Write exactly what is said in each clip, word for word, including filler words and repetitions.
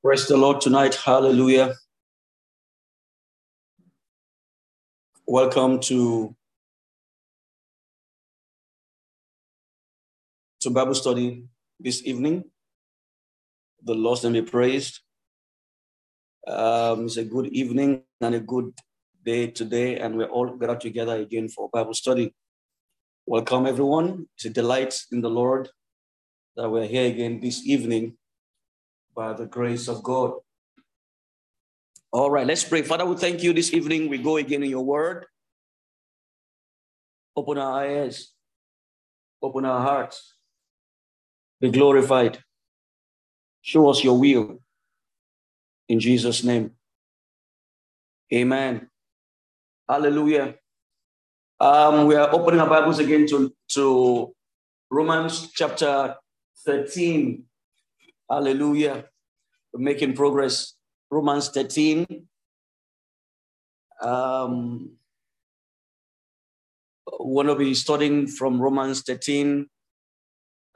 Praise the Lord tonight. Hallelujah. Welcome to, to Bible study this evening. The Lord may be praised. Um, it's a good evening and a good day today, and we're all gathered together again for Bible study. Welcome, everyone. It's a delight in the Lord that we're here again this evening by the grace of God. All right, let's pray. Father, we thank you this evening. We go again in your word. Open our eyes. Open our hearts. Be glorified. Show us your will. In Jesus' name. Amen. Hallelujah. Um, we are opening our Bibles again to, to Romans chapter thirteen. Hallelujah. We're making progress. Romans thirteen. Um, we'll be studying from Romans thirteen.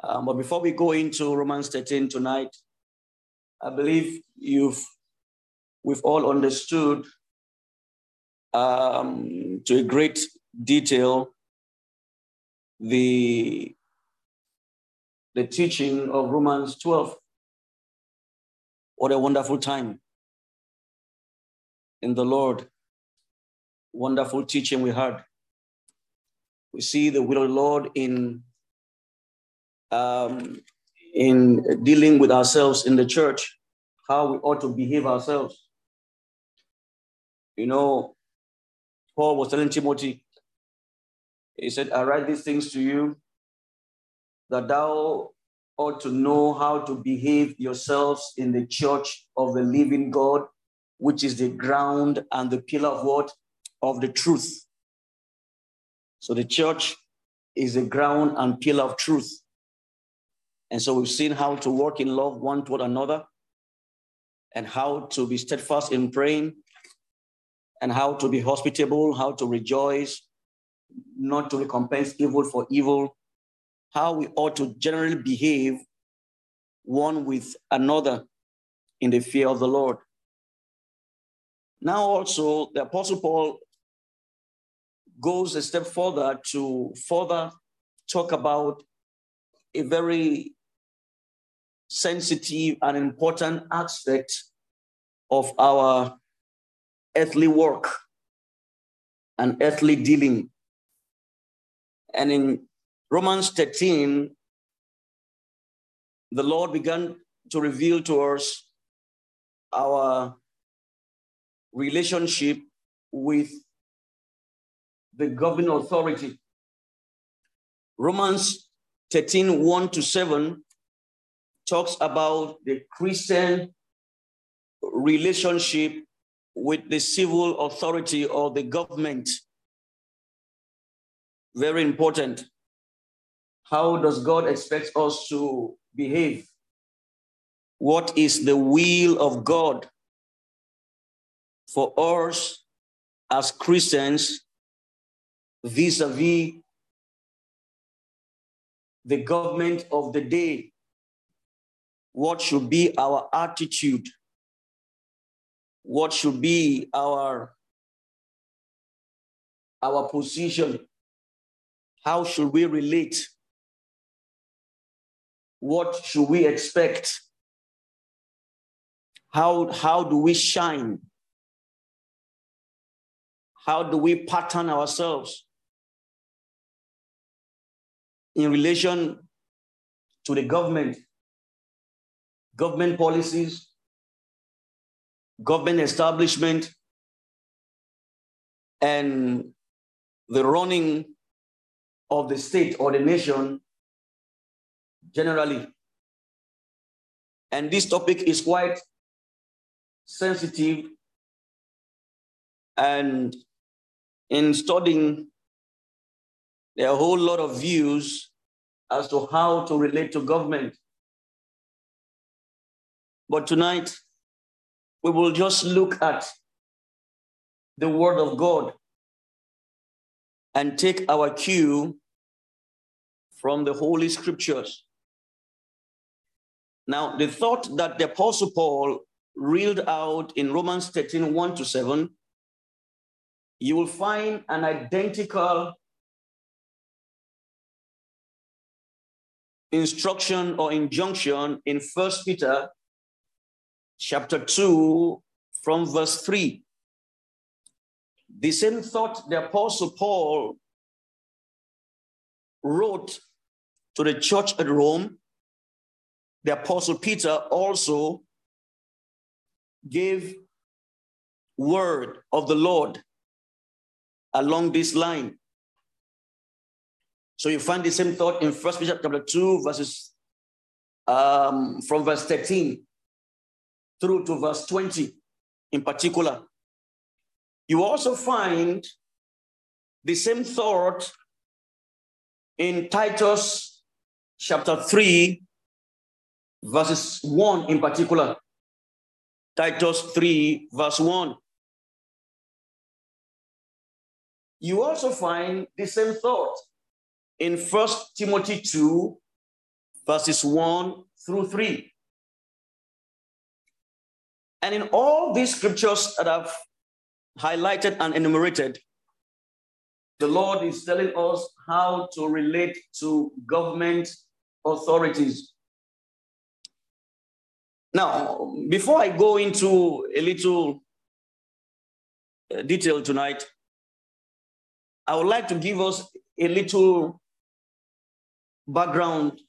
Um, but before we go into Romans thirteen tonight, I believe you've we've all understood um, to a great detail the the teaching of Romans twelve. What a wonderful time in the Lord. Wonderful teaching we had. We see the will of the Lord in, um, in dealing with ourselves in the church, how we ought to behave ourselves. You know, Paul was telling Timothy, he said, I write these things to you that thou ought to know how to behave yourselves in the church of the living God, which is the ground and the pillar of what? Of the truth. So the church is the ground and pillar of truth. And so we've seen how to walk in love one toward another, and how to be steadfast in praying, and how to be hospitable, how to rejoice, not to recompense evil for evil, how we ought to generally behave one with another in the fear of the Lord. Now also, the Apostle Paul goes a step further to further talk about a very sensitive and important aspect of our earthly work and earthly dealing. And in Romans thirteen, the Lord began to reveal to us our relationship with the governing authority. Romans thirteen, one to seven talks about the Christian relationship with the civil authority or the government. Very important. How does God expect us to behave? What is the will of God for us as Christians vis-a-vis the government of the day? What should be our attitude? What should be our, our position? How should we relate? What should we expect? How, how do we shine? How do we pattern ourselves in relation to the government, government policies, government establishment, and the running of the state or the nation generally? And this topic is quite sensitive, and in studying, there are a whole lot of views as to how to relate to government. But tonight, we will just look at the Word of God and take our cue from the Holy Scriptures. Now, the thought that the Apostle Paul reeled out in Romans thirteen, one to seven, you will find an identical instruction or injunction in First Peter chapter two from verse three. The same thought the Apostle Paul wrote to the church at Rome, the Apostle Peter also gave word of the Lord along this line. So you find the same thought in First Peter chapter two, verses um, from verse thirteen through to verse twenty in particular. You also find the same thought in Titus chapter three, verses one in particular. Titus three, verse one. You also find the same thought in First Timothy two, verses one through three. And in all these scriptures that I've highlighted and enumerated, the Lord is telling us how to relate to government authorities. Now, before I go into a little detail tonight, I would like to give us a little background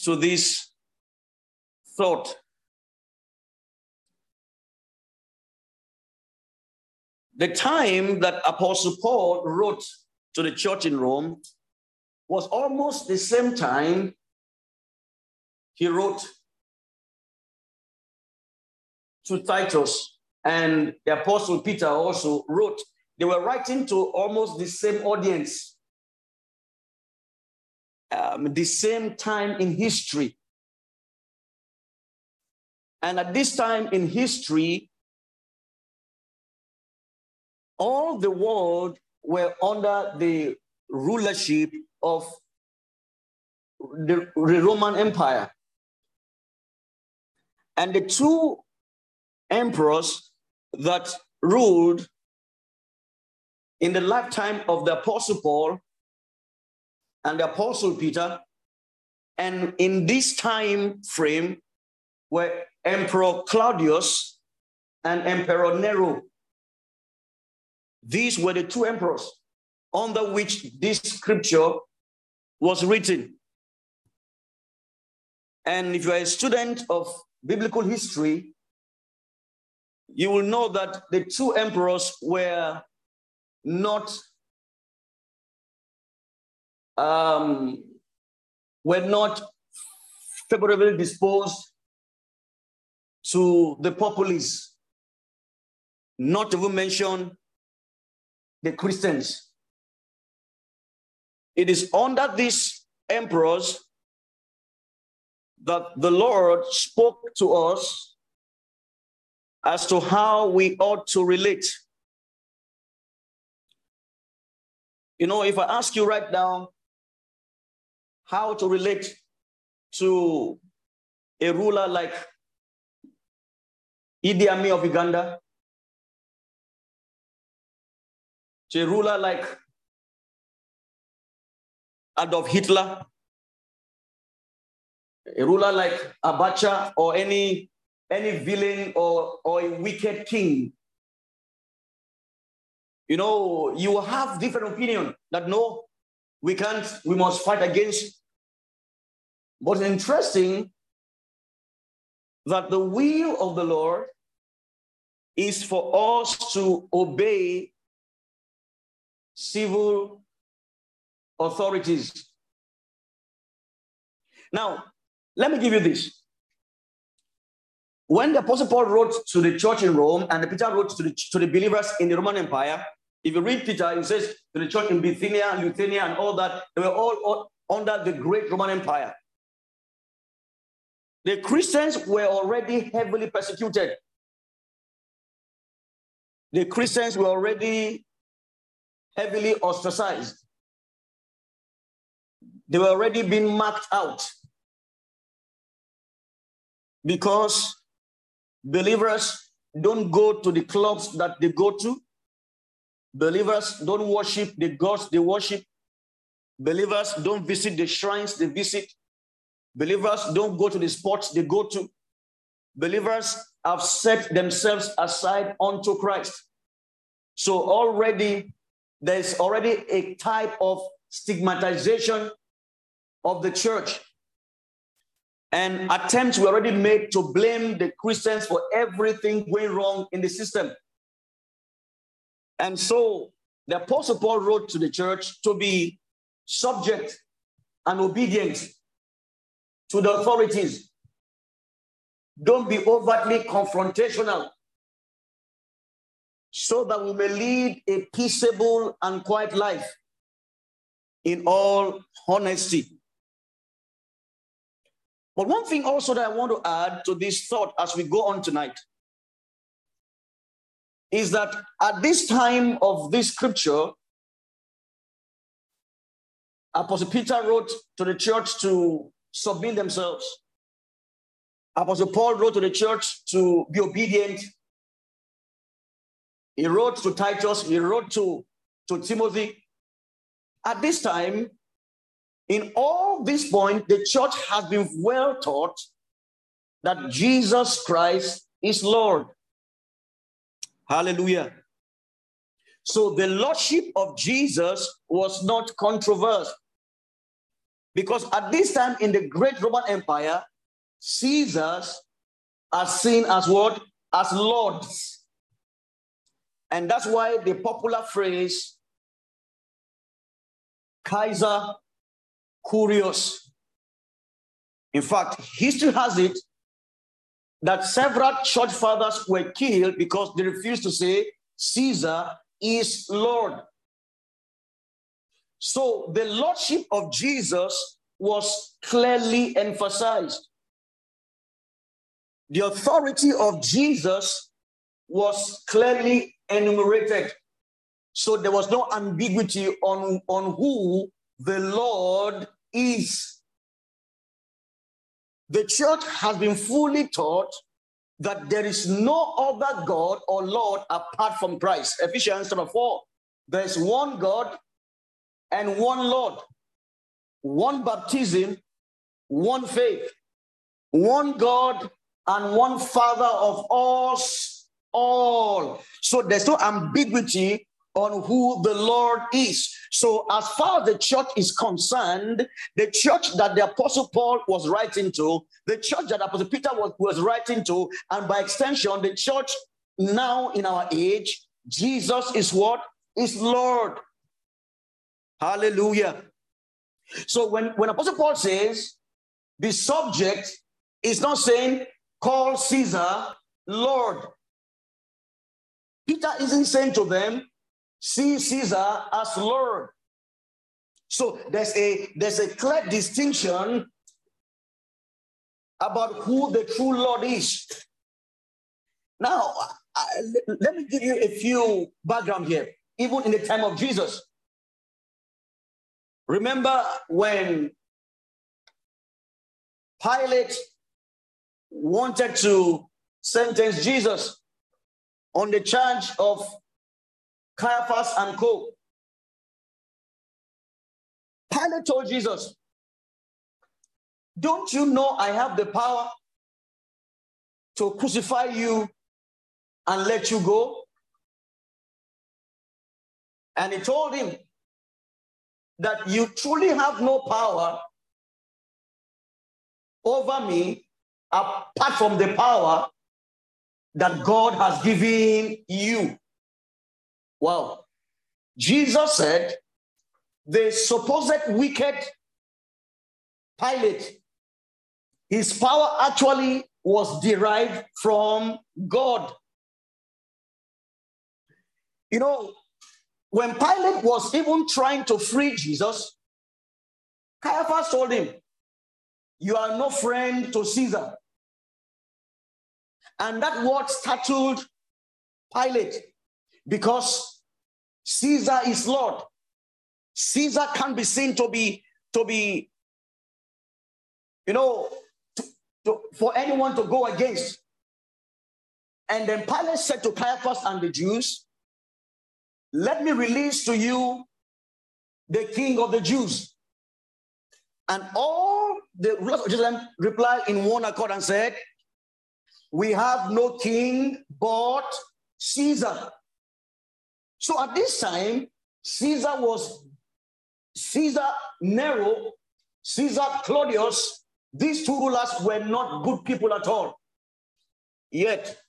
to this thought. The time that Apostle Paul wrote to the church in Rome was almost the same time he wrote to Titus, and the Apostle Peter also wrote. They were writing to almost the same audience, um, the same time in history. And at this time in history, all the world were under the rulership of the Roman Empire. And the two emperors that ruled in the lifetime of the Apostle Paul and the Apostle Peter, and in this time frame, were Emperor Claudius and Emperor Nero. These were the two emperors under which this scripture was written. And if you are a student of biblical history, you will know that the two emperors were not, um, were not favorably disposed to the populace, not even mention the Christians. It is under these emperors that the Lord spoke to us as to how we ought to relate. You know, if I ask you right now how to relate to a ruler like Idi Amin of Uganda, to a ruler like Adolf Hitler, a ruler like Abacha, or any any villain or, or a wicked king, you know, you will have different opinion that no, we can't, we must fight against. But it's interesting that the will of the Lord is for us to obey civil authorities. Now, let me give you this. When the Apostle Paul wrote to the church in Rome and Peter wrote to the, to the believers in the Roman Empire, if you read Peter, he says to the church in Bithynia, Lithuania, and all that, they were all, all under the great Roman Empire. The Christians were already heavily persecuted. The Christians were already heavily ostracized. They were already being marked out because Believers don't go to the clubs that they go to. Believers don't worship the gods they worship. Believers don't visit the shrines they visit. Believers don't go to the spots they go to. Believers have set themselves aside unto Christ. So already, there's already a type of stigmatization of the church. And attempts were already made to blame the Christians for everything going wrong in the system. And so the Apostle Paul wrote to the church to be subject and obedient to the authorities. Don't be overtly confrontational, so that we may lead a peaceable and quiet life in all honesty. But one thing also that I want to add to this thought as we go on tonight is that at this time of this scripture, Apostle Peter wrote to the church to submit themselves. Apostle Paul wrote to the church to be obedient. He wrote to Titus, he wrote to, to Timothy. At this time, in all this point, the church has been well taught that Jesus Christ is Lord. Hallelujah. So the lordship of Jesus was not controversial, because at this time in the great Roman Empire, Caesars are seen as what? As lords. And that's why the popular phrase, Kaiser Curios. In fact, history has it that several church fathers were killed because they refused to say Caesar is Lord. So the lordship of Jesus was clearly emphasized. The authority of Jesus was clearly enumerated. So there was no ambiguity on, on who the Lord is. The church has been fully taught that there is no other God or Lord apart from Christ. Ephesians chapter four, there is one God and one Lord, one baptism, one faith, one God, and one Father of us all. So there's no ambiguity on who the Lord is. So as far as the church is concerned, the church that the Apostle Paul was writing to, the church that Apostle Peter was, was writing to, and by extension, the church now in our age, Jesus is what? Is Lord. Hallelujah. So when, when Apostle Paul says, the subject is not saying, call Caesar Lord. Peter isn't saying to them, see Caesar as Lord. So there's a, there's a clear distinction about who the true Lord is. Now, I, let me give you a few background here, even in the time of Jesus. Remember when Pilate wanted to sentence Jesus on the charge of Caiaphas and co. Pilate told Jesus, don't you know I have the power to crucify you and let you go? And he told him that you truly have no power over me apart from the power that God has given you. Wow. Jesus said, the supposed wicked Pilate, his power actually was derived from God. You know, when Pilate was even trying to free Jesus, Caiaphas told him, you are no friend to Caesar. And that word startled Pilate, because Caesar is Lord. Caesar can be seen to be, to be, you know, to, to, for anyone to go against. And then Pilate said to Caiaphas and the Jews, "Let me release to you the King of the Jews." And all the rulers of Jerusalem replied in one accord and said, "We have no king but Caesar." So at this time, Caesar was Caesar Nero, Caesar Claudius. These two rulers were not good people at all. Yet,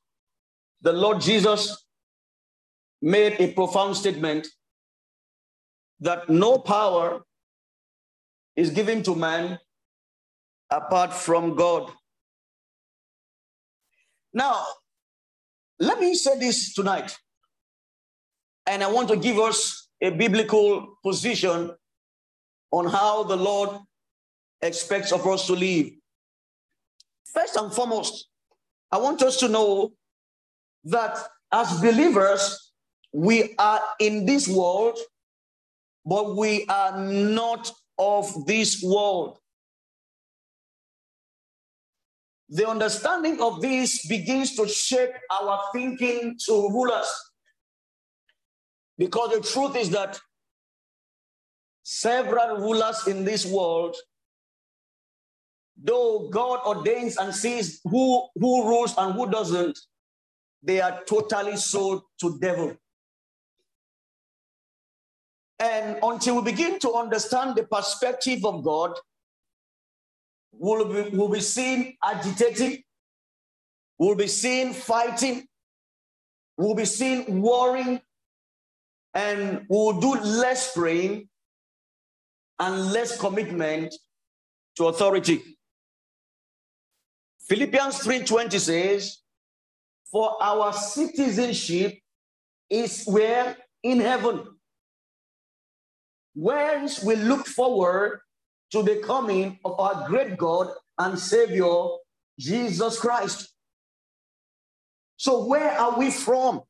the Lord Jesus made a profound statement that no power is given to man apart from God. Now, let me say this tonight, and I want to give us a biblical position on how the Lord expects of us to live. First and foremost, I want us to know that as believers, we are in this world, but we are not of this world. The understanding of this begins to shape our thinking to rule us, because the truth is that several rulers in this world, though God ordains and sees who, who rules and who doesn't, they are totally sold to devil. And until we begin to understand the perspective of God, we'll be, we'll be seen agitating, we'll be seen fighting, we'll be seen warring, and we'll do less praying and less commitment to authority. Philippians three twenty says, "For our citizenship is where? In heaven, whence we look forward to the coming of our great God and Savior, Jesus Christ." So where are we from?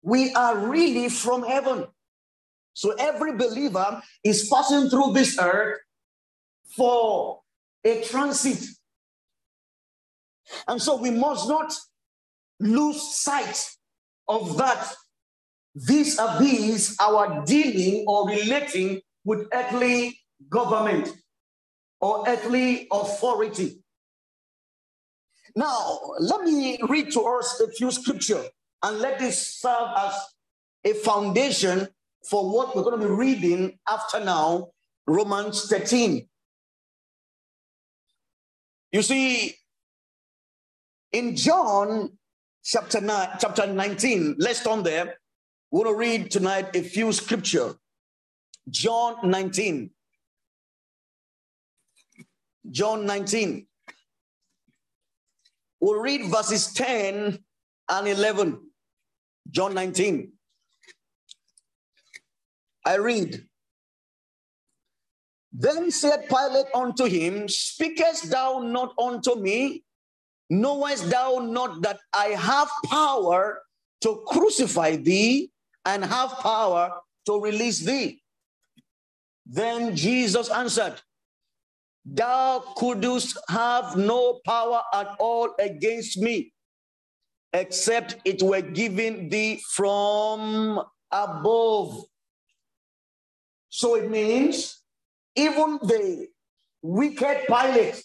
We are really from heaven. So every believer is passing through this earth for a transit. And so we must not lose sight of that vis-a-vis our dealing or relating with earthly government or earthly authority. Now, let me read to us a few scriptures, and let this serve as a foundation for what we're going to be reading after now, Romans thirteen. You see, in John chapter nine, chapter nineteen, let's turn there. We're going to read tonight a few scriptures. John nineteen. John nineteen. We'll read verses ten and eleven. John nineteen. I read, "Then said Pilate unto him, Speakest thou not unto me? Knowest thou not that I have power to crucify thee and have power to release thee? Then Jesus answered, Thou couldst have no power at all against me, except it were given thee from above." So it means even the wicked Pilate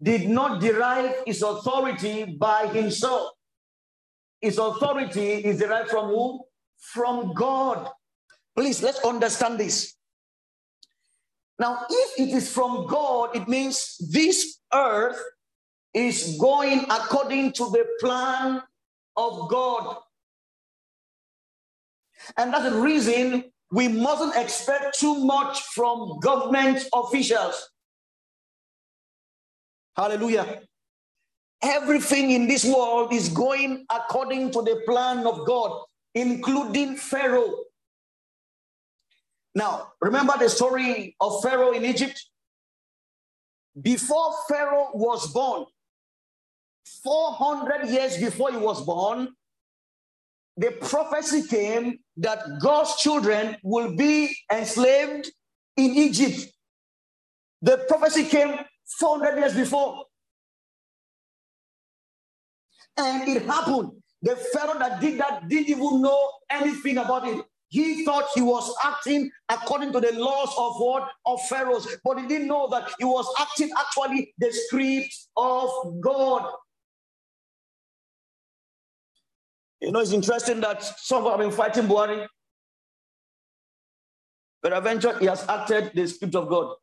did not derive his authority by himself. His authority is derived from who? From God. Please, let's understand this. Now, if it is from God, it means this earth is going according to the plan of God. And that's the reason we mustn't expect too much from government officials. Hallelujah. Everything in this world is going according to the plan of God, including Pharaoh. Now, remember the story of Pharaoh in Egypt? Before Pharaoh was born, four hundred years before he was born, the prophecy came that God's children will be enslaved in Egypt. The prophecy came four hundred years before. And it happened. The Pharaoh that did that didn't even know anything about it. He thought he was acting according to the laws of what? Of Pharaohs. But he didn't know that he was acting actually the script of God. You know, it's interesting that some have been fighting Buhari, but eventually he has acted the script of God.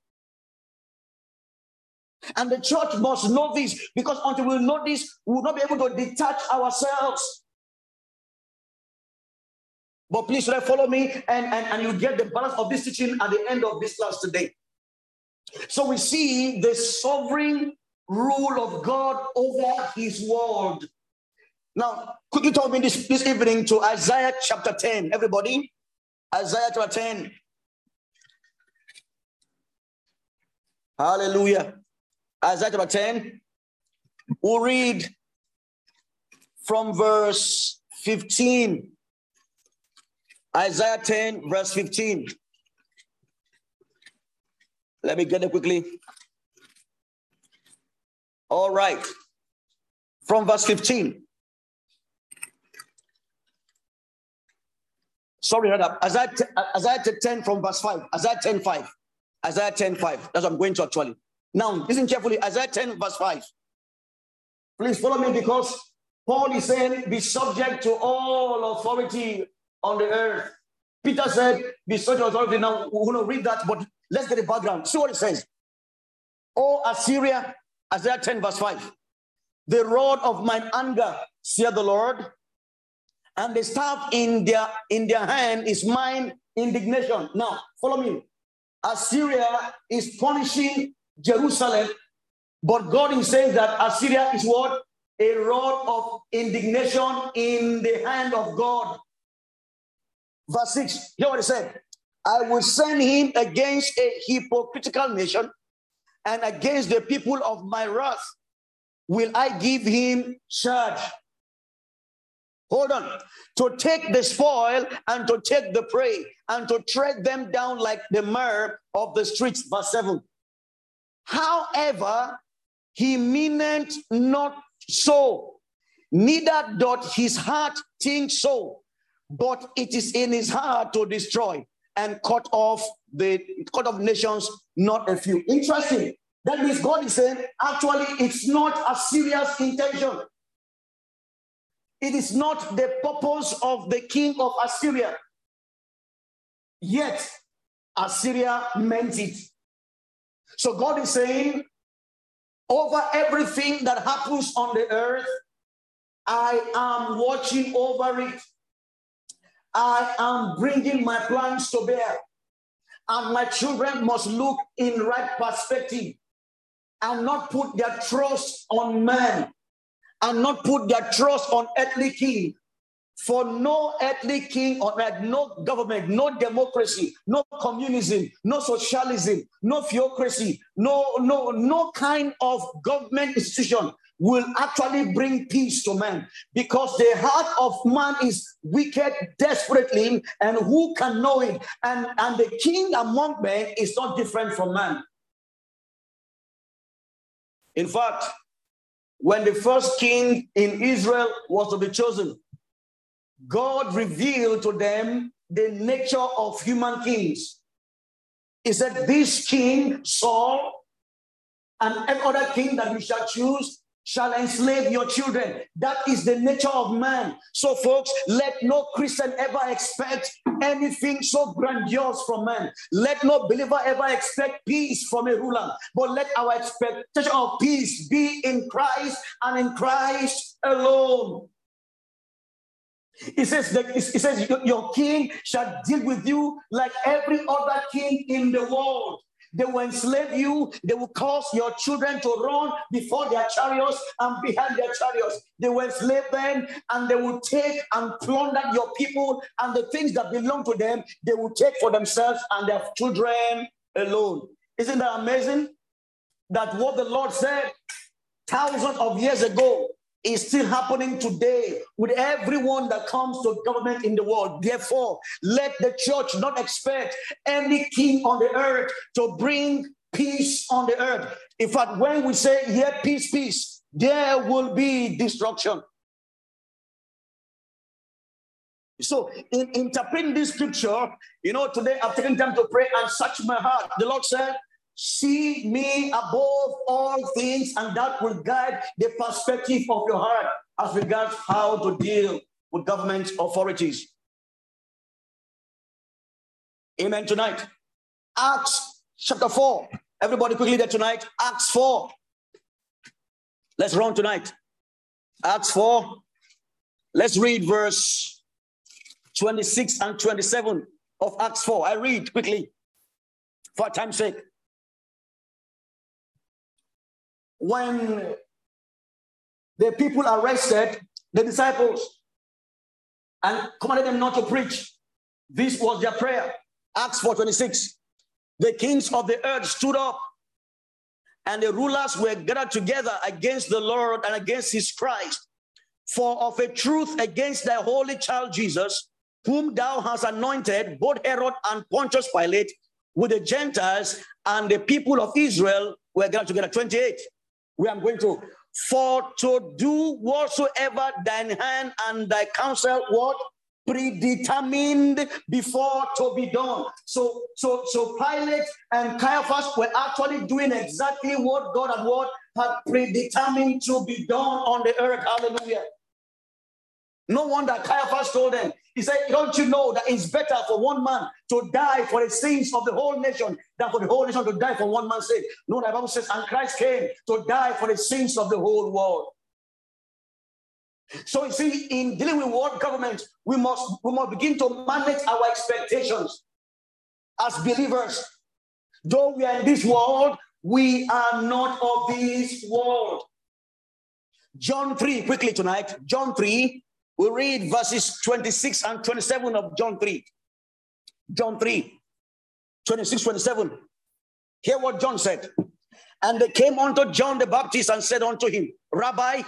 And the church must know this, because until we know this, we will not be able to detach ourselves. But please follow me, and, and, and you get the balance of this teaching at the end of this class today. So we see the sovereign rule of God over his world. Now, could you turn me this, this evening to Isaiah chapter ten, everybody? Isaiah chapter ten. Hallelujah. Isaiah chapter ten, we'll read from verse fifteen. Isaiah ten, verse fifteen. Let me get it quickly. All right. From verse fifteen. Sorry, hold up. Isaiah ten from verse five. Isaiah ten, five. Isaiah ten, five. That's what I'm going to actually. Now, listen carefully, Isaiah ten, verse five. Please follow me, because Paul is saying, be subject to all authority on the earth. Peter said, be subject to authority. Now, we're going to read that, but let's get the background. See what it says. O Assyria, Isaiah ten, verse five. The rod of mine anger, saith the Lord, and the staff in their, in their hand is mine indignation. Now, follow me. Assyria is punishing Jerusalem, but God is saying that Assyria is what? A rod of indignation in the hand of God. Verse six, hear what he said. I will send him against a hypocritical nation, and against the people of my wrath will I give him charge. Hold on. To take the spoil and to take the prey and to tread them down like the mire of the streets. Verse seven. However, he meaneth not so, neither doth his heart think so, but it is in his heart to destroy and cut off the cut off nations, not a few. Interesting. That means God is saying, actually, it's not a serious intention. It is not the purpose of the king of Assyria. Yet, Assyria meant it. So God is saying, over everything that happens on the earth, I am watching over it. I am bringing my plans to bear. And my children must look in right perspective and not put their trust on man and not put their trust on earthly king. For no earthly king on earth, no government, no democracy, no communism, no socialism, no theocracy, no, no, no kind of government institution will actually bring peace to man, because the heart of man is wicked desperately, and who can know it? And, and the king among men is not different from man. In fact, when the first king in Israel was to be chosen, God revealed to them the nature of human kings. He said, this king, Saul, and every other king that you shall choose, shall enslave your children. That is the nature of man. So folks, let no Christian ever expect anything so grandiose from man. Let no believer ever expect peace from a ruler. But let our expectation of peace be in Christ and in Christ alone. It says, that, it says your king shall deal with you like every other king in the world. They will enslave you. They will cause your children to run before their chariots and behind their chariots. They will enslave them, and they will take and plunder your people, and the things that belong to them, they will take for themselves and their children alone. Isn't that amazing? That what the Lord said thousands of years ago is still happening today with everyone that comes to government in the world. Therefore, let the church not expect any king on the earth to bring peace on the earth. In fact, when we say, yeah, peace, peace, there will be destruction. So in interpreting this scripture, you know, today I've taken time to pray and search my heart. The Lord said, see me above all things, and that will guide the perspective of your heart as regards how to deal with government authorities. Amen tonight. Acts chapter four. Everybody quickly there tonight. Acts four. Let's run tonight. Acts four. Let's read verse twenty-six and twenty-seven of Acts four. I read quickly for time's sake. When the people arrested the disciples and commanded them not to preach, this was their prayer. Acts four twenty-six. The kings of the earth stood up, and the rulers were gathered together against the Lord and against his Christ. For of a truth against thy holy child Jesus, whom thou hast anointed, both Herod and Pontius Pilate, with the Gentiles and the people of Israel were gathered together. twenty-eight, we are going to. For to do whatsoever thine hand and thy counsel what? Predetermined before to be done. So, so, so Pilate and Caiaphas were actually doing exactly what God had what had predetermined to be done on the earth. Hallelujah. No wonder Caiaphas told them, he said, don't you know that it's better for one man to die for the sins of the whole nation than for the whole nation to die for one man's sake? No, the Bible says, and Christ came to die for the sins of the whole world. So you see, in dealing with world government, we must, we must begin to manage our expectations as believers. Though we are in this world, we are not of this world. John three, quickly tonight. John three, we read verses twenty-six and twenty-seven of John three. John three, twenty-six, twenty-seven. Hear what John said. And they came unto John the Baptist and said unto him, Rabbi,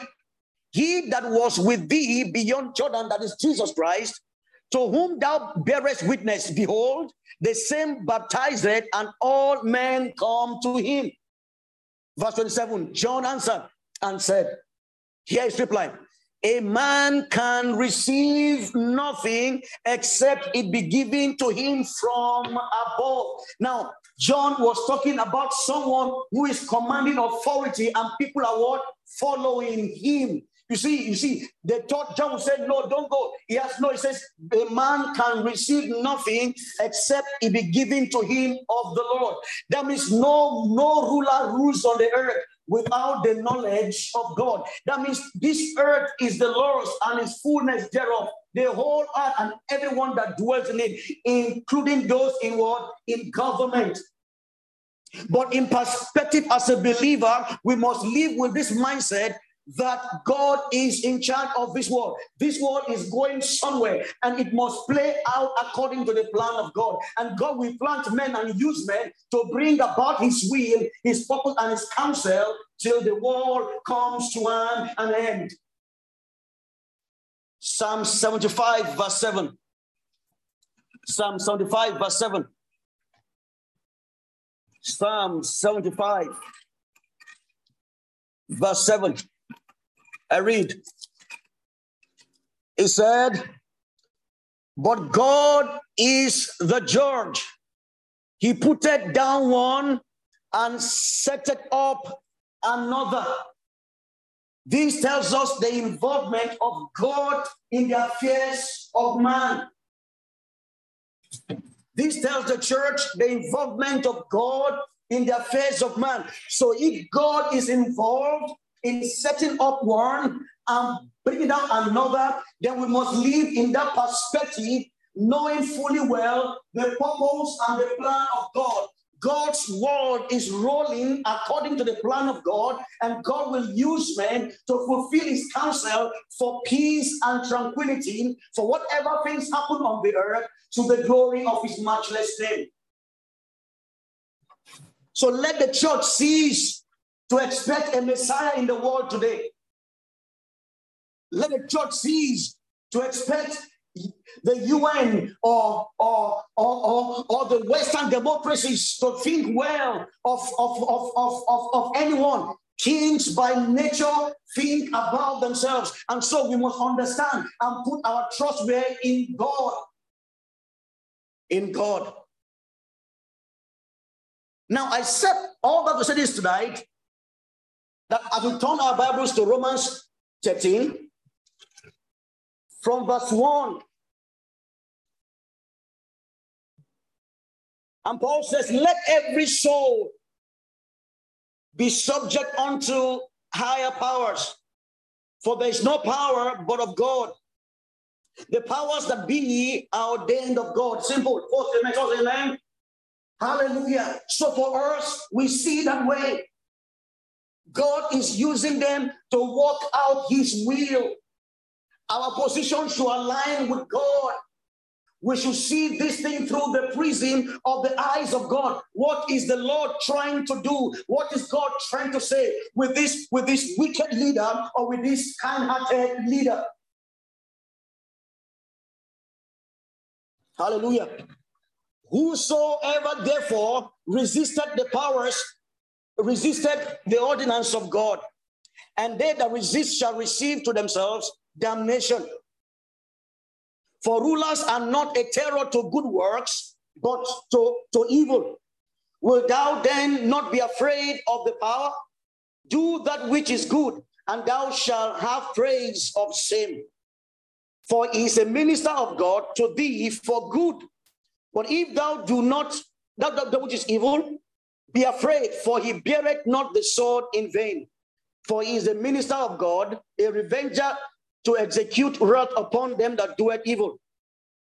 he that was with thee beyond Jordan, that is Jesus Christ, to whom thou bearest witness, behold, the same baptizeth, and all men come to him. Verse twenty-seven, John answered and said, here is reply, a man can receive nothing except it be given to him from above. Now, John was talking about someone who is commanding authority and people are what? Following him. You see, you see, the thought John said, no, don't go. He has no, he says, a man can receive nothing except it be given to him of the Lord. That means no, no ruler rules on the earth without the knowledge of God. That means this earth is the Lord's and its fullness thereof. The whole earth and everyone that dwells in it, including those in what? In government. But in perspective as a believer, we must live with this mindset that God is in charge of this world. This world is going somewhere and it must play out according to the plan of God. And God will plant men and use men to bring about his will, his purpose, and his counsel till the world comes to an, an end. Psalm seventy-five, verse seven. Psalm seventy-five, verse seven. Psalm seventy-five, verse seven. I read, it said, but God is the judge. He putteth down one and setteth up another. This tells us the involvement of God in the affairs of man. This tells the church the involvement of God in the affairs of man. So if God is involved in setting up one and bringing down another, then we must live in that perspective, knowing fully well the purpose and the plan of God. God's world is rolling according to the plan of God, and God will use men to fulfill his counsel for peace and tranquility, for whatever things happen on the earth, to the glory of his matchless name. So let the church cease to expect a Messiah in the world today. Let the church cease to expect the U N or, or, or, or, or the Western democracies to think well of, of, of, of, of, of anyone. Kings by nature think about themselves. And so we must understand and put our trust where? In God. In God. Now, I said all that to say this tonight, that as we turn our Bibles to Romans thirteen, from verse one, and Paul says, let every soul be subject unto higher powers, for there is no power but of God. The powers that be are ordained of God. Simple. First amen, first amen. Hallelujah. So for us, we see that way. God is using them to work out his will. Our position should align with God. We should see this thing through the prism of the eyes of God. What is the Lord trying to do? What is God trying to say with this, with this wicked leader or with this kind-hearted leader? Hallelujah. Whosoever therefore resisted the powers, resisted the ordinance of God, and they that resist shall receive to themselves damnation. For rulers are not a terror to good works, but to, to evil. Wilt thou then not be afraid of the power? Do that which is good, and thou shalt have praise of same. For he is a minister of God to thee for good. But if thou do not that, that, that which is evil, be afraid, for he beareth not the sword in vain. For he is a minister of God, a revenger, to execute wrath upon them that doeth evil.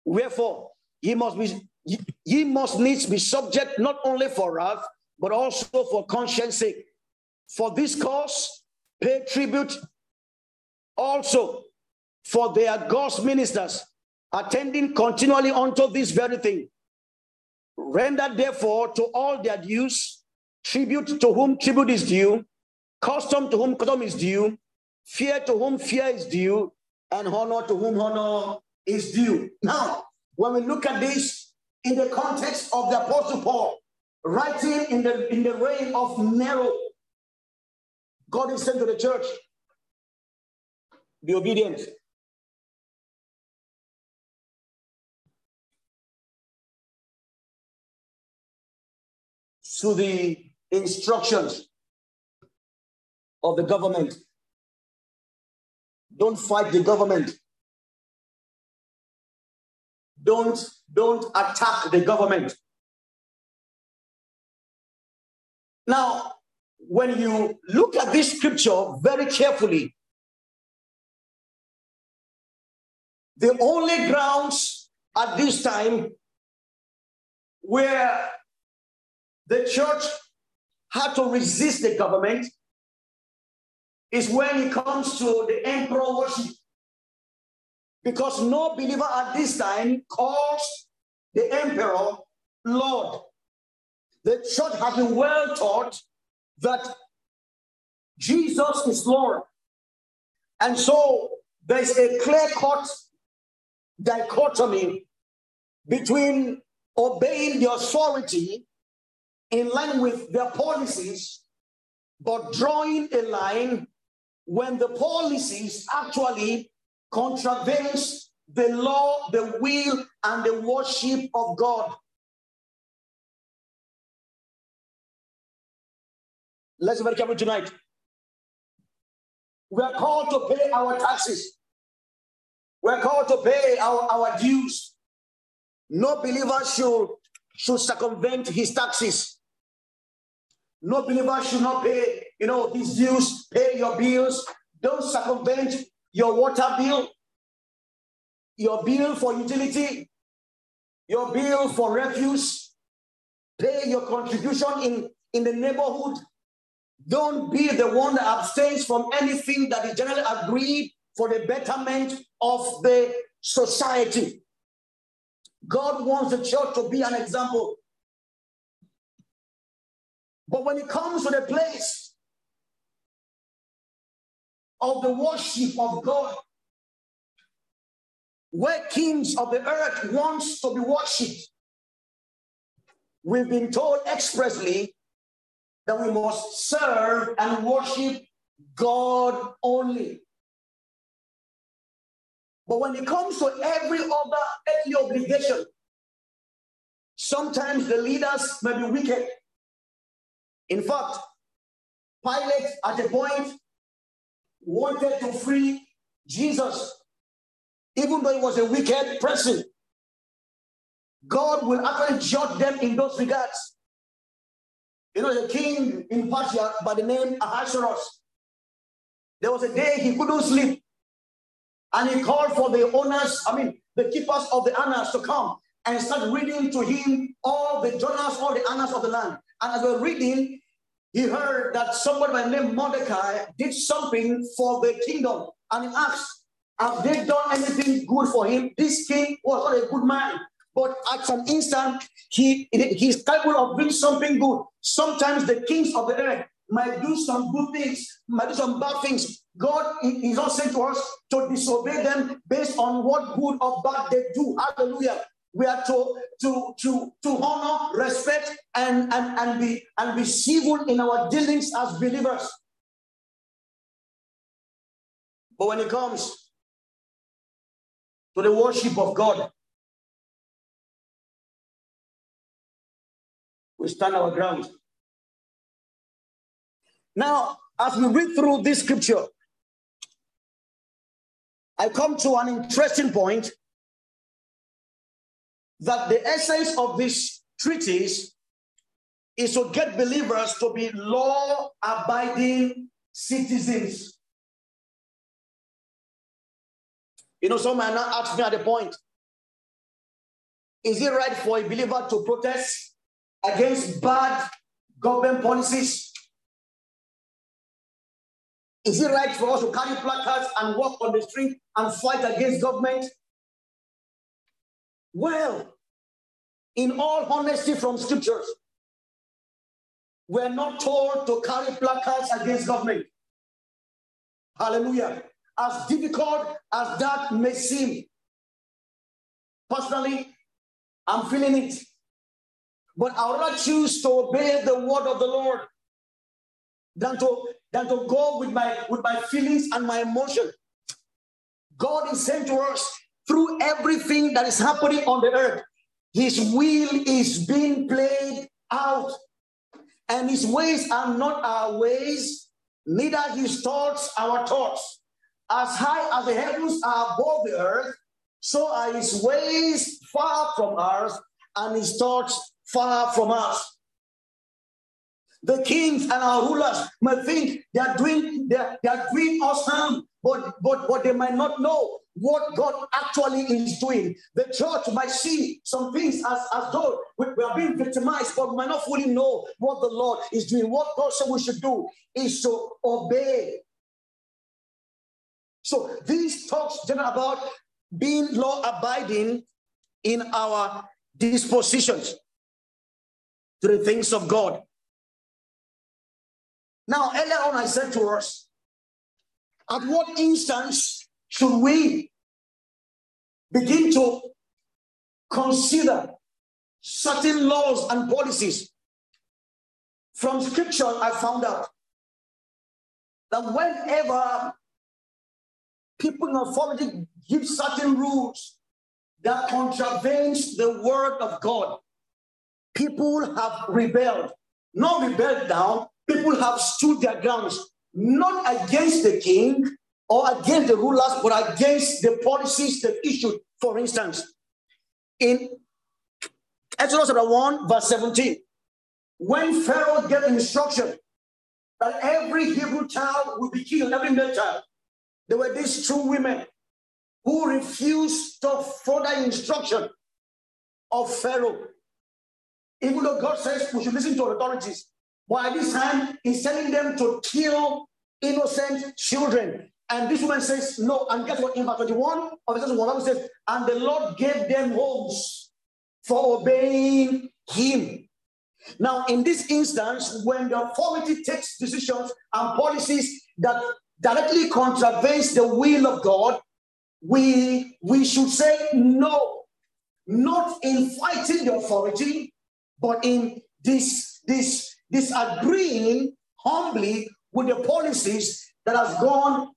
Wherefore, ye must be, ye must needs be subject not only for wrath, but also for conscience sake. For this cause, pay tribute also, for they are God's ministers, attending continually unto this very thing. Render therefore to all their dues, tribute to whom tribute is due, custom to whom custom is due, fear to whom fear is due, and honor to whom honor is due. Now, when we look at this in the context of the Apostle Paul, writing in the, in the reign of Nero, God is saying to the church, be obedient. To the instructions of the government. Don't fight the government. Don't, don't attack the government. Now, when you look at this scripture very carefully, the only grounds at this time where the church had to resist the government is when it comes to the emperor worship. Because no believer at this time calls the emperor Lord. The church has been well taught that Jesus is Lord. And so there's a clear-cut dichotomy between obeying the authority in line with their policies, but drawing a line when the policies actually contravenes the law, the will, and the worship of God. Let's be very careful tonight. We are called to pay our taxes. We are called to pay our, our dues. No believer should, should circumvent his taxes. No believer should not pay, you know, these dues, pay your bills. Don't circumvent your water bill, your bill for utility, your bill for refuse. Pay your contribution in, in the neighborhood. Don't be the one that abstains from anything that is generally agreed for the betterment of the society. God wants the church to be an example. But when it comes to the place of the worship of God, where kings of the earth wants to be worshipped, we've been told expressly that we must serve and worship God only. But when it comes to every other earthly obligation, sometimes the leaders may be wicked. In fact, Pilate at a point wanted to free Jesus, even though he was a wicked person. God will actually judge them in those regards. You know, the king in Persia by the name Ahasuerus, there was a day he couldn't sleep. And he called for the owners, I mean, the keepers of the annals to come and start reading to him all the journals, all the annals of the land. And as they were reading, he heard that somebody by the name Mordecai did something for the kingdom. And he asked, have they done anything good for him? This king was not a good man. But at some instant, he is capable of doing something good. Sometimes the kings of the earth might do some good things, might do some bad things. God is not saying to us to disobey them based on what good or bad they do. Hallelujah. We are to, to, to, to honor, respect, and, and, and, be, and be civil in our dealings as believers. But when it comes to the worship of God, we stand our ground. Now, as we read through this scripture, I come to an interesting point that the essence of this treatise is to get believers to be law-abiding citizens. You know, some might not ask me at the point, is it right for a believer to protest against bad government policies? Is it right for us to carry placards and walk on the street and fight against government? Well, in all honesty from scriptures, we're not told to carry placards against government. Hallelujah. As difficult as that may seem, personally, I'm feeling it. But I would rather choose to obey the word of the Lord than to, than to go with my, with my feelings and my emotion. God is saying to us, through everything that is happening on the earth, his will is being played out. And his ways are not our ways, neither his thoughts our thoughts. As high as the heavens are above the earth, so are his ways far from ours, and his thoughts far from us. The kings and our rulers may think they are doing, they are, they are doing us harm, but, but, but they might not know what God actually is doing. The church might see some things as, as though we, we are being victimized, but we might not fully know what the Lord is doing. What God said we should do is to obey. So these talks generally about being law-abiding in our dispositions to the things of God. Now, earlier on, I said to us, at what instance should we begin to consider certain laws and policies? From scripture, I found out that whenever people in authority give certain rules that contravenes the word of God, people have rebelled. Not rebelled down, people have stood their grounds, not against the king or against the rulers, but against the policies they've issued. For instance, in Exodus chapter one, verse seventeen, when Pharaoh gave instruction that every Hebrew child will be killed, every male child, there were these two women who refused to further instruction of Pharaoh. Even though God says we should listen to authorities, but at this time, he's telling them to kill innocent children. And this woman says, no. And guess what? In verse twenty-one of Exodus one, says, and the Lord gave them homes for obeying him. Now, in this instance, when the authority takes decisions and policies that directly contravenes the will of God, we, we should say no. Not in fighting the authority, but in this, this, disagreeing humbly with the policies that has gone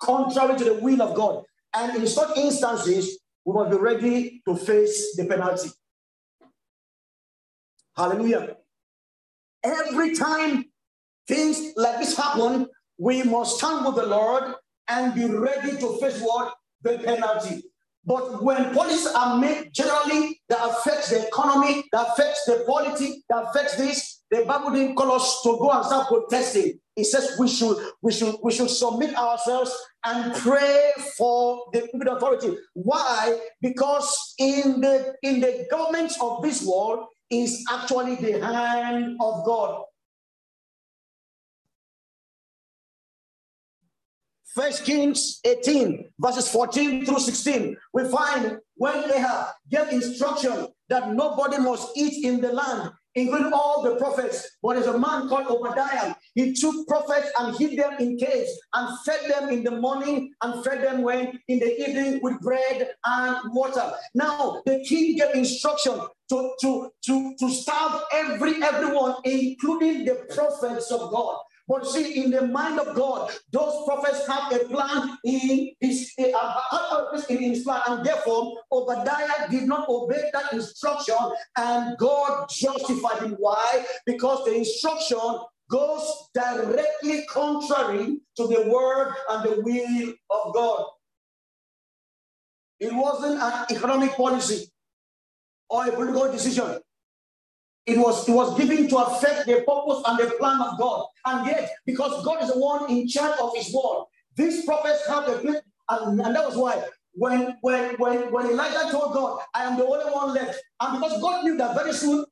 contrary to the will of God. And in such instances, we must be ready to face the penalty. Hallelujah. Every time things like this happen, we must stand with the Lord and be ready to face what? The penalty. But when policies are made generally that affects the economy, that affects the polity, that affects this, the Bible didn't call us to go and start protesting. It says we should, we should, we should submit ourselves and pray for the people authority. Why? Because in the in the government of this world is actually the hand of God. First Kings eighteen, verses fourteen through sixteen, we find when Ahab gave instruction that nobody must eat in the land, including all the prophets. But there's a man called Obadiah. He took prophets and hid them in caves and fed them in the morning and fed them when in the evening with bread and water. Now, the king gave instruction to, to, to, to starve every, everyone, including the prophets of God. But see, in the mind of God, those prophets have a plan in his, uh, in his plan, and therefore Obadiah did not obey that instruction, and God justified him. Why? Because the instruction goes directly contrary to the word and the will of God. It wasn't an economic policy or a political decision. It was, it was given to affect the purpose and the plan of God. And yet, because God is the one in charge of his word, these prophets have a plan. And, and that was why when, when, when, when Elijah told God, I am the only one left. And because God knew that very soon,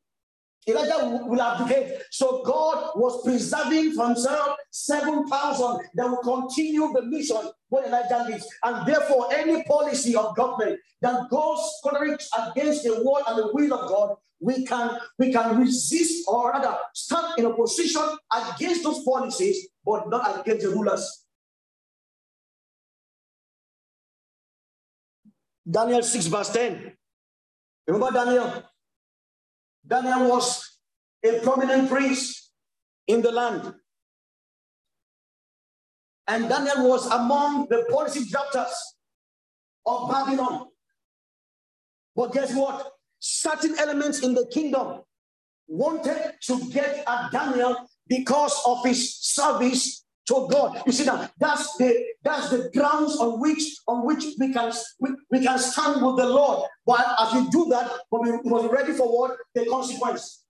Elijah will abdicate. So God was preserving for himself seven thousand that will continue the mission when Elijah leaves. And therefore, any policy of government that goes contrary against the word and the will of God, we can, we can resist, or rather stand in opposition against those policies, but not against the rulers. Daniel six verse ten. Remember Daniel? Daniel was a prominent priest in the land. And Daniel was among the policy drafters of Babylon. But guess what? Certain elements in the kingdom wanted to get at Daniel because of his service to God. You see now, that's the that's the grounds on which on which we can we, we can stand with the Lord. But as we do that, we must be ready for what? The consequence.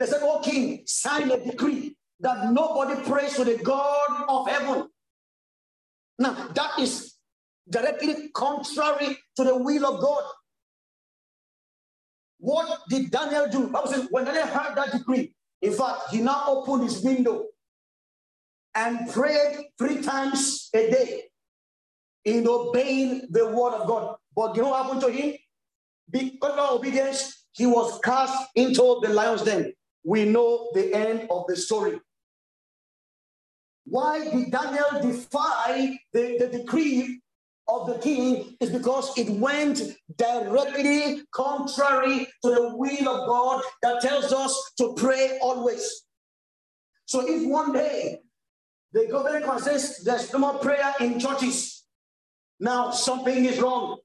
They said, "O king, sign a decree that nobody prays to the God of heaven." Now that is directly contrary to the will of God. What did Daniel do? Bible says when Daniel heard that decree, in fact, he now opened his window and prayed three times a day in obeying the word of God. But you know what happened to him? Because of obedience, he was cast into the lion's den. We know the end of the story. Why did Daniel defy the, the decree of the king? Is because it went directly contrary to the will of God that tells us to pray always. So if one day the government says there's no more prayer in churches, now something is wrong.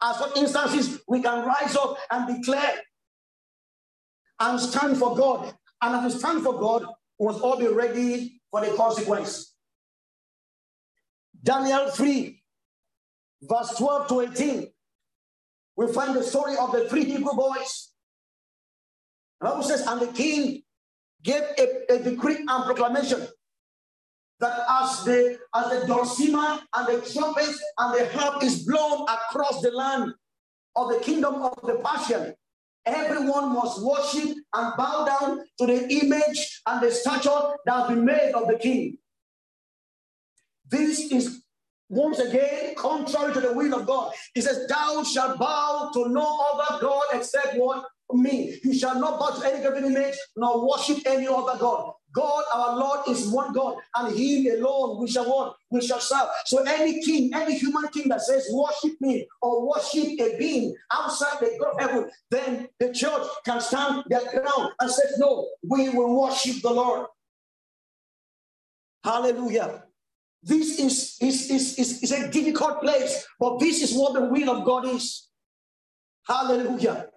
As for instances, we can rise up and declare and stand for God. And as we stand for God, we must all be ready for the consequence. Daniel three, verse twelve to eighteen, we find the story of the three Hebrew boys. The Bible says, and the king gave a, a decree and proclamation that as the, as the dulcimer and the trumpet and the harp is blown across the land of the kingdom of the Persian, everyone must worship and bow down to the image and the statue that has been made of the king. This is once again contrary to the will of God. It says, thou shalt bow to no other God except what? me. You shall not bow to any graven image, nor worship any other God. God, our Lord, is one God, and Him alone we shall want, we shall serve. So any king, any human king that says worship me or worship a being outside the God of heaven, then the church can stand their ground and say, no, we will worship the Lord. Hallelujah. This is, is, is, is, is a difficult place, but this is what the will of God is. Hallelujah.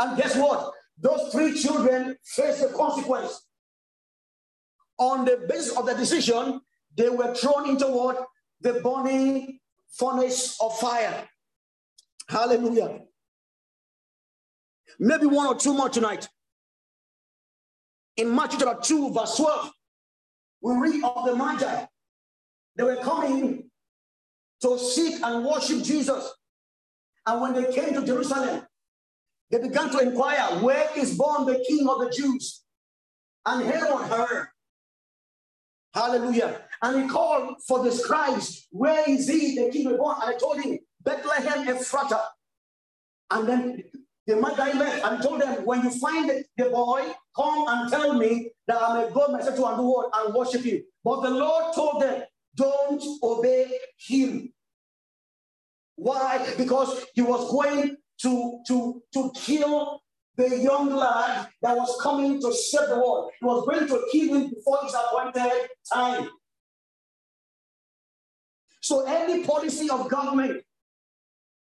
And guess what? Those three children face the consequence. On the basis of the decision, they were thrown into what? The burning furnace of fire. Hallelujah. Maybe one or two more tonight. In Matthew chapter two, verse twelve, we read of the Magi. They were coming to seek and worship Jesus. And when they came to Jerusalem, they began to inquire, where is born the King of the Jews? And Herod heard. Hallelujah. And he called for the scribes, where is he, the king reborn? And I told him, Bethlehem Ephrathah. And then the Magi left and told them, when you find the boy, come and tell me that I may go myself to another world and worship him. But the Lord told them, don't obey him. Why? Because he was going to, to, to kill the young lad that was coming to save the world. He was going to kill him before his appointed time. So any policy of government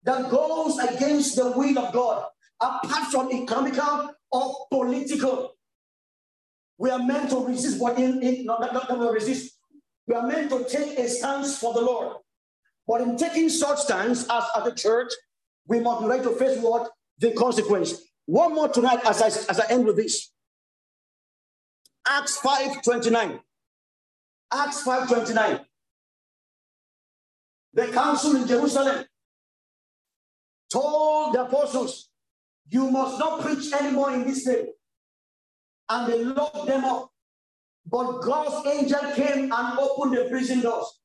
that goes against the will of God, apart from economical or political, we are meant to resist, but in, in not, not, not resist. We are meant to take a stance for the Lord. But in taking such stance as at the church, we must be ready to face what? The consequence. One more tonight as I, as I end with this. Acts five twenty-nine. Acts five twenty-nine. The council in Jerusalem told the apostles, you must not preach anymore in this name. And they locked them up. But God's angel came and opened the prison doors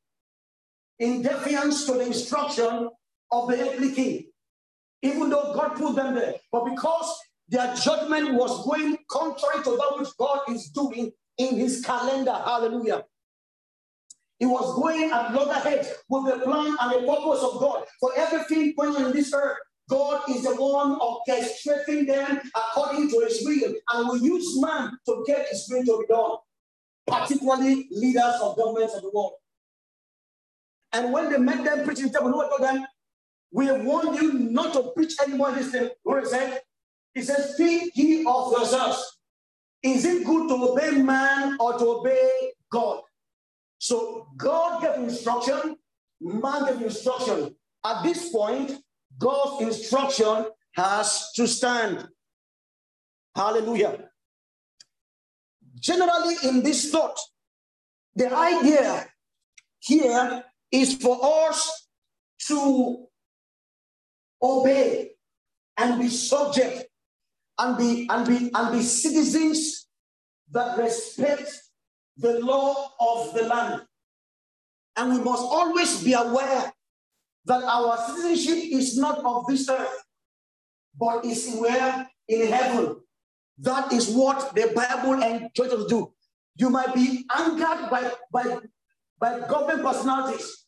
in defiance to the instruction of the earthly king, even though God put them there. But because their judgment was going contrary to that which God is doing in his calendar, hallelujah. It was going at loggerheads with the plan and the purpose of God. For everything going on in this earth, God is the one orchestrating them according to his will, and will use man to get his will to be done, particularly leaders of governments of the world. And when they met them preaching, they told them, we warn you not to preach anymore this thing. What is it? It says, speak ye of yourselves. Is it good to obey man or to obey God? So God gave instruction, man gave instruction. At this point, God's instruction has to stand. Hallelujah. Generally, in this thought, the idea here is for us to obey and be subject and be and be and be citizens that respect the law of the land. And we must always be aware that our citizenship is not of this earth, but is where? In heaven. That is what the Bible and churches do. You might be angered by, by, by government personalities.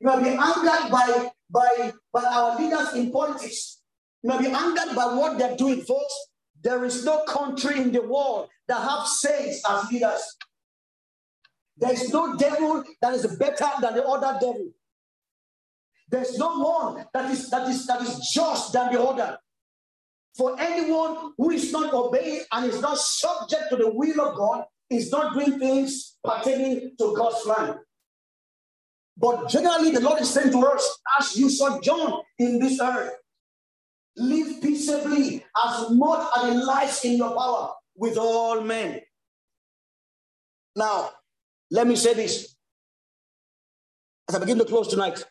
You might be angered by, by, by our leaders in politics. You might be angered by what they're doing, folks. There is no country in the world that have saints as leaders. There is no devil that is better than the other devil. There's no one that is, that is, that is just than the other. For anyone who is not obeying and is not subject to the will of God is not doing things pertaining to God's plan. But generally, the Lord is saying to us, as you sojourn in this earth, live peaceably as much as it lies in your power with all men. Now, let me say this as I begin to close tonight,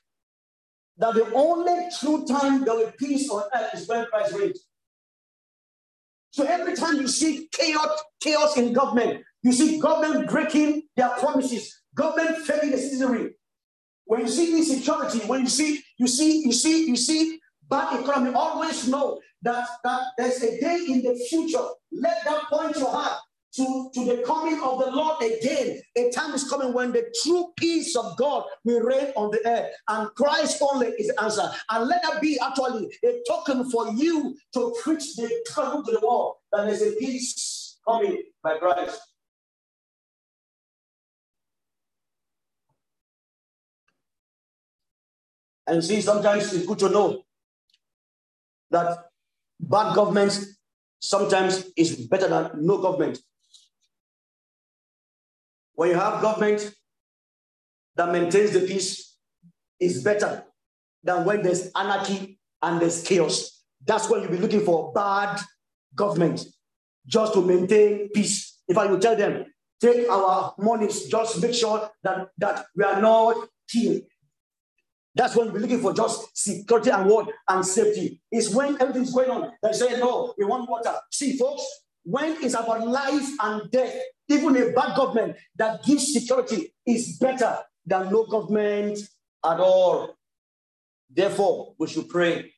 that the only true time there will be peace on earth is when Christ reigns. So every time you see chaos, chaos in government, you see government breaking their promises, government failing the citizenry. When you see insecurity, when you see, you see, you see, you see bad economy, always know that, that there's a day in the future. Let that point your heart to, to the coming of the Lord again. A time is coming when the true peace of God will reign on the earth, and Christ only is the answer. And let that be actually a token for you to preach the gospel to the world, that there's a peace coming by Christ. And see, sometimes it's good to know that bad government sometimes is better than no government. When you have government that maintains the peace, it's better than when there's anarchy and there's chaos. That's when you'll be looking for bad government, just to maintain peace. If I would tell them, take our monies, just make sure that, that we are not killed. That's when we're looking for just security and what and safety. It's when everything's going on. They say, no, we want water. See, folks, when it's about life and death, even a bad government that gives security is better than no government at all. Therefore, we should pray.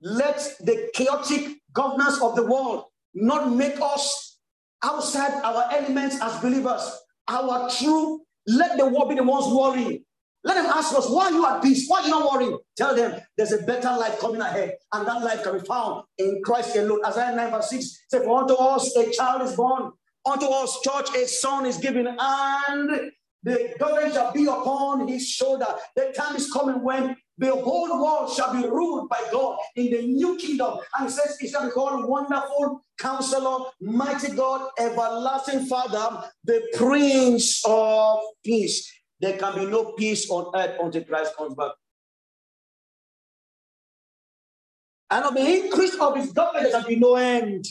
Let the chaotic governance of the world not make us outside our elements as believers. Our true, let the world be the ones worrying. Let them ask us, why are you at peace? Why are you not worrying? Tell them there's a better life coming ahead, and that life can be found in Christ alone. Isaiah nine verse six says, for unto us a child is born, unto us, church, a son is given, and the government shall be upon his shoulder. The time is coming when the whole world shall be ruled by God in the new kingdom. And it says, it shall be called Wonderful Counselor, Mighty God, Everlasting Father, the Prince of Peace. There can be no peace on earth until Christ comes back. And of the increase of his government, there can be no end.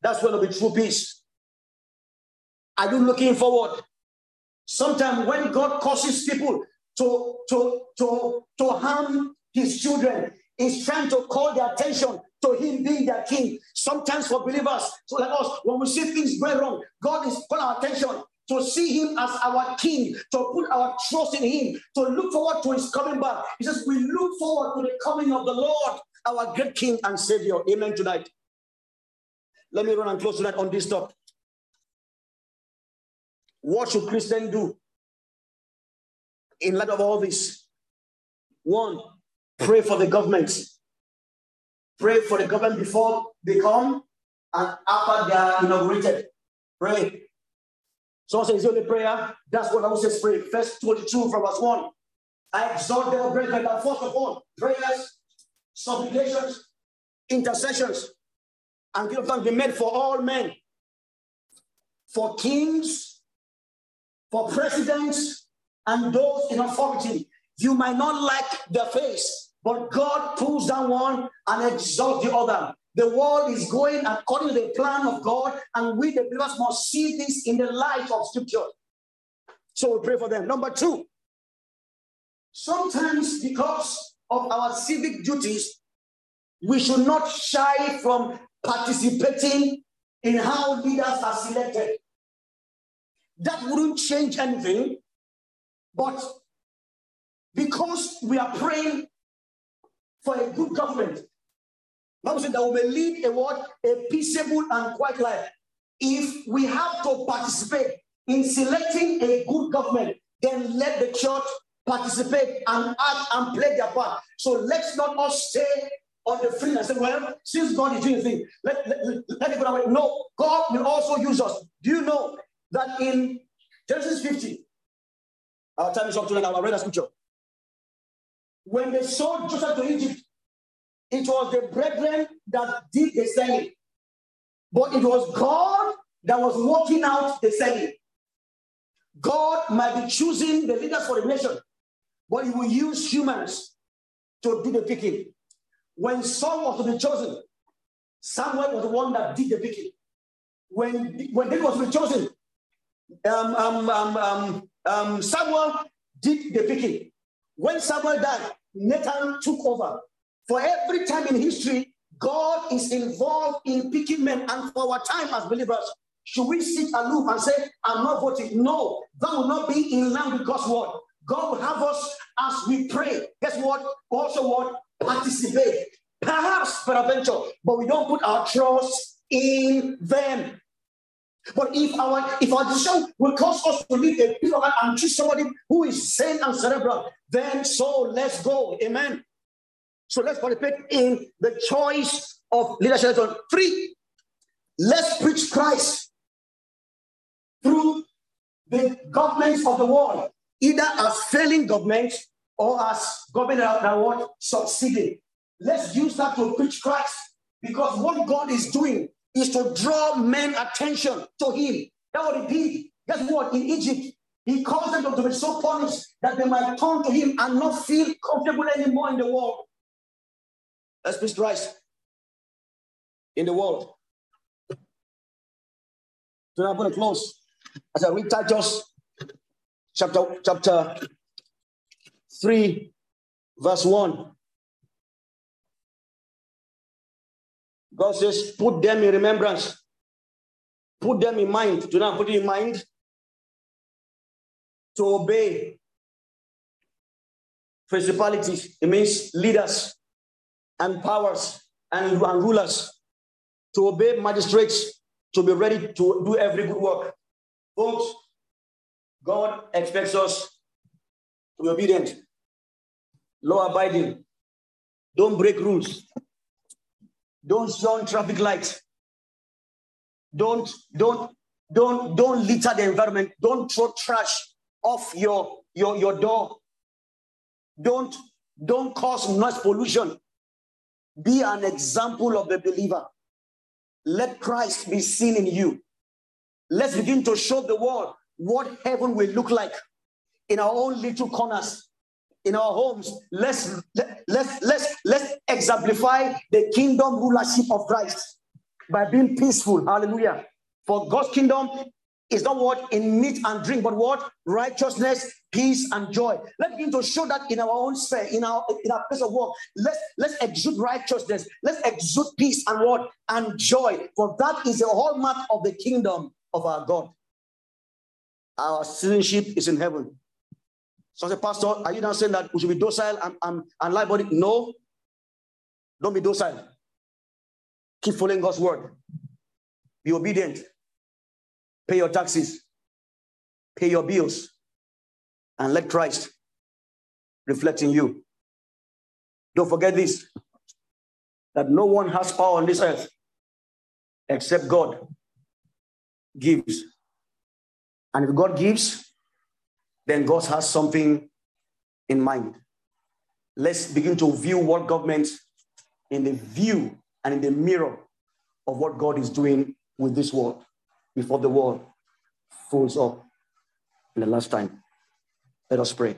That's when there'll be true peace. Are you looking forward? Sometimes when God causes people to, to, to, to harm his children, he's trying to call their attention to him being their king. Sometimes for believers, so like us, when we see things going wrong, God is calling our attention to see him as our king, to put our trust in him, to look forward to his coming back. He says, we look forward to the coming of the Lord, our great king and savior. Amen tonight. Let me run and close tonight on this topic. What should Christians do in light of all this? One, pray for the government. Pray for the government before they come and after they are inaugurated. Pray. Someone says, it's only prayer. That's what I would say, pray. First twenty-two from verse one. I exhort them, brethren, that first of all, prayers, supplications, intercessions, and give thanks be made for all men, for kings, for presidents, and those in authority. You might not like their face, but God pulls down one and exalts the other. The world is going according to the plan of God, and we, the believers, must see this in the light of Scripture. So we pray for them. Number two, sometimes because of our civic duties, we should not shy from participating in how leaders are selected. That wouldn't change anything, but because we are praying for a good government, Bible says that we may lead a what? A peaceable and quiet life. If we have to participate in selecting a good government, then let the church participate and act and play their part. So let's not all stay on the field and say, well, since God is doing things, let, let, let it go away. No, God will also use us. Do you know that in Genesis fifty, our time is up tonight, I'll read a scripture. When they sold Joseph to Egypt, it was the brethren that did the selling, but it was God that was working out the selling. God might be choosing the leaders for the nation, but he will use humans to do the picking. When Saul was to be chosen, Samuel was the one that did the picking. When, when David was to be chosen, um, um, um, um, um, Samuel did the picking. When Samuel died, Nathan took over. For every time in history, God is involved in picking men. And for our time as believers, should we sit aloof and say, I'm not voting? No, that will not be in line with God's word. God will have us as we pray. Guess what? Also what? participate, perhaps peradventure, but we don't put our trust in them. But if our if our decision will cause us to leave a people and treat somebody who is sane and cerebral, then so let's go. Amen. So let's participate in the choice of leadership. Three, let's preach Christ through the governments of the world, either as failing governments or as governments that are what succeeding. Let's use that to preach Christ, because what God is doing is to draw men's attention to him. That's what he did. Guess what? In Egypt, he caused them to be so punished that they might turn to him and not feel comfortable anymore in the world. Let's preach Christ in the world. So I'm going to close as I read Titus chapter, chapter three, verse one. God says, put them in remembrance. Put them in mind. Do not put it in mind. To obey principalities. It means leaders and powers and rulers. To obey magistrates. To be ready to do every good work. Folks, God expects us to be obedient, law abiding. Don't break rules. Don't shun traffic lights. Don't, don't, don't, don't litter the environment. Don't throw trash off your, your, your door. Don't, don't cause noise pollution. Be an example of the believer. Let Christ be seen in you. Let's begin to show the world what heaven will look like in our own little corners, in our homes. Let's let, let's let's let's exemplify the kingdom rulership of Christ by being peaceful. Hallelujah. For God's kingdom is not what in meat and drink, but what? Righteousness, peace, and joy. Let's begin to show that in our own sphere, in our in our place of work. Let's let's exude righteousness, let's exude peace and what? And joy. For that is the hallmark of the kingdom of our God. Our citizenship is in heaven. So I said, Pastor, are you not saying that we should be docile and, and, and light-bodied? No. Don't be docile. Keep following God's word. Be obedient. Pay your taxes. Pay your bills. And let Christ reflect in you. Don't forget this, that no one has power on this earth except God gives. And if God gives, then God has something in mind. Let's begin to view world government in the view and in the mirror of what God is doing with this world before the world falls up in the last time. Let us pray.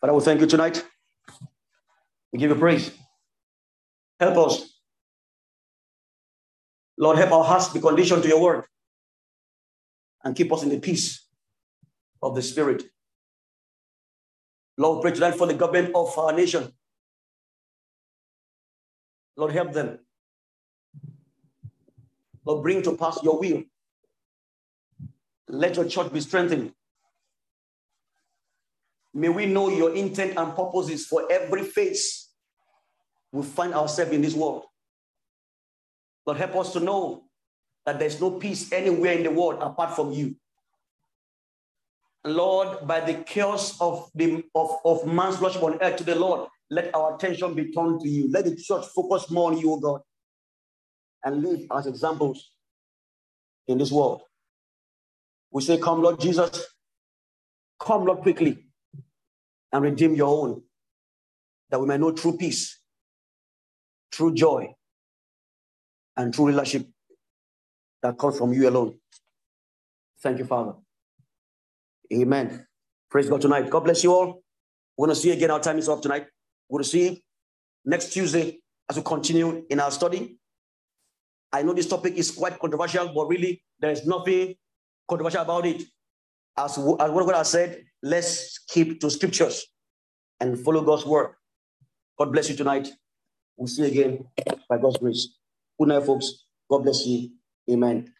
Father, we thank you tonight. We give you praise. Help us. Lord, help our hearts be conditioned to your word and keep us in the peace of the Spirit. Lord, pray tonight for the government of our nation. Lord, help them. Lord, bring to pass your will. Let your church be strengthened. May we know your intent and purposes for every phase we find ourselves in this world. Lord, help us to know that there's no peace anywhere in the world apart from you. Lord, by the chaos of, the, of, of man's worship on earth to the Lord, let our attention be turned to you. Let the church focus more on you, O God, and live as examples in this world. We say, come, Lord Jesus, come, Lord, quickly, and redeem your own, that we may know true peace, true joy, and true relationship that comes from you alone. Thank you, Father. Amen. Praise God tonight. God bless you all. We're going to see you again. Our time is up tonight. We're going to see you next Tuesday as we continue in our study. I know this topic is quite controversial, but really there is nothing controversial about it. As, as what God has said, let's keep to scriptures and follow God's word. God bless you tonight. We'll see you again by God's grace. Good night, folks. God bless you. Amen.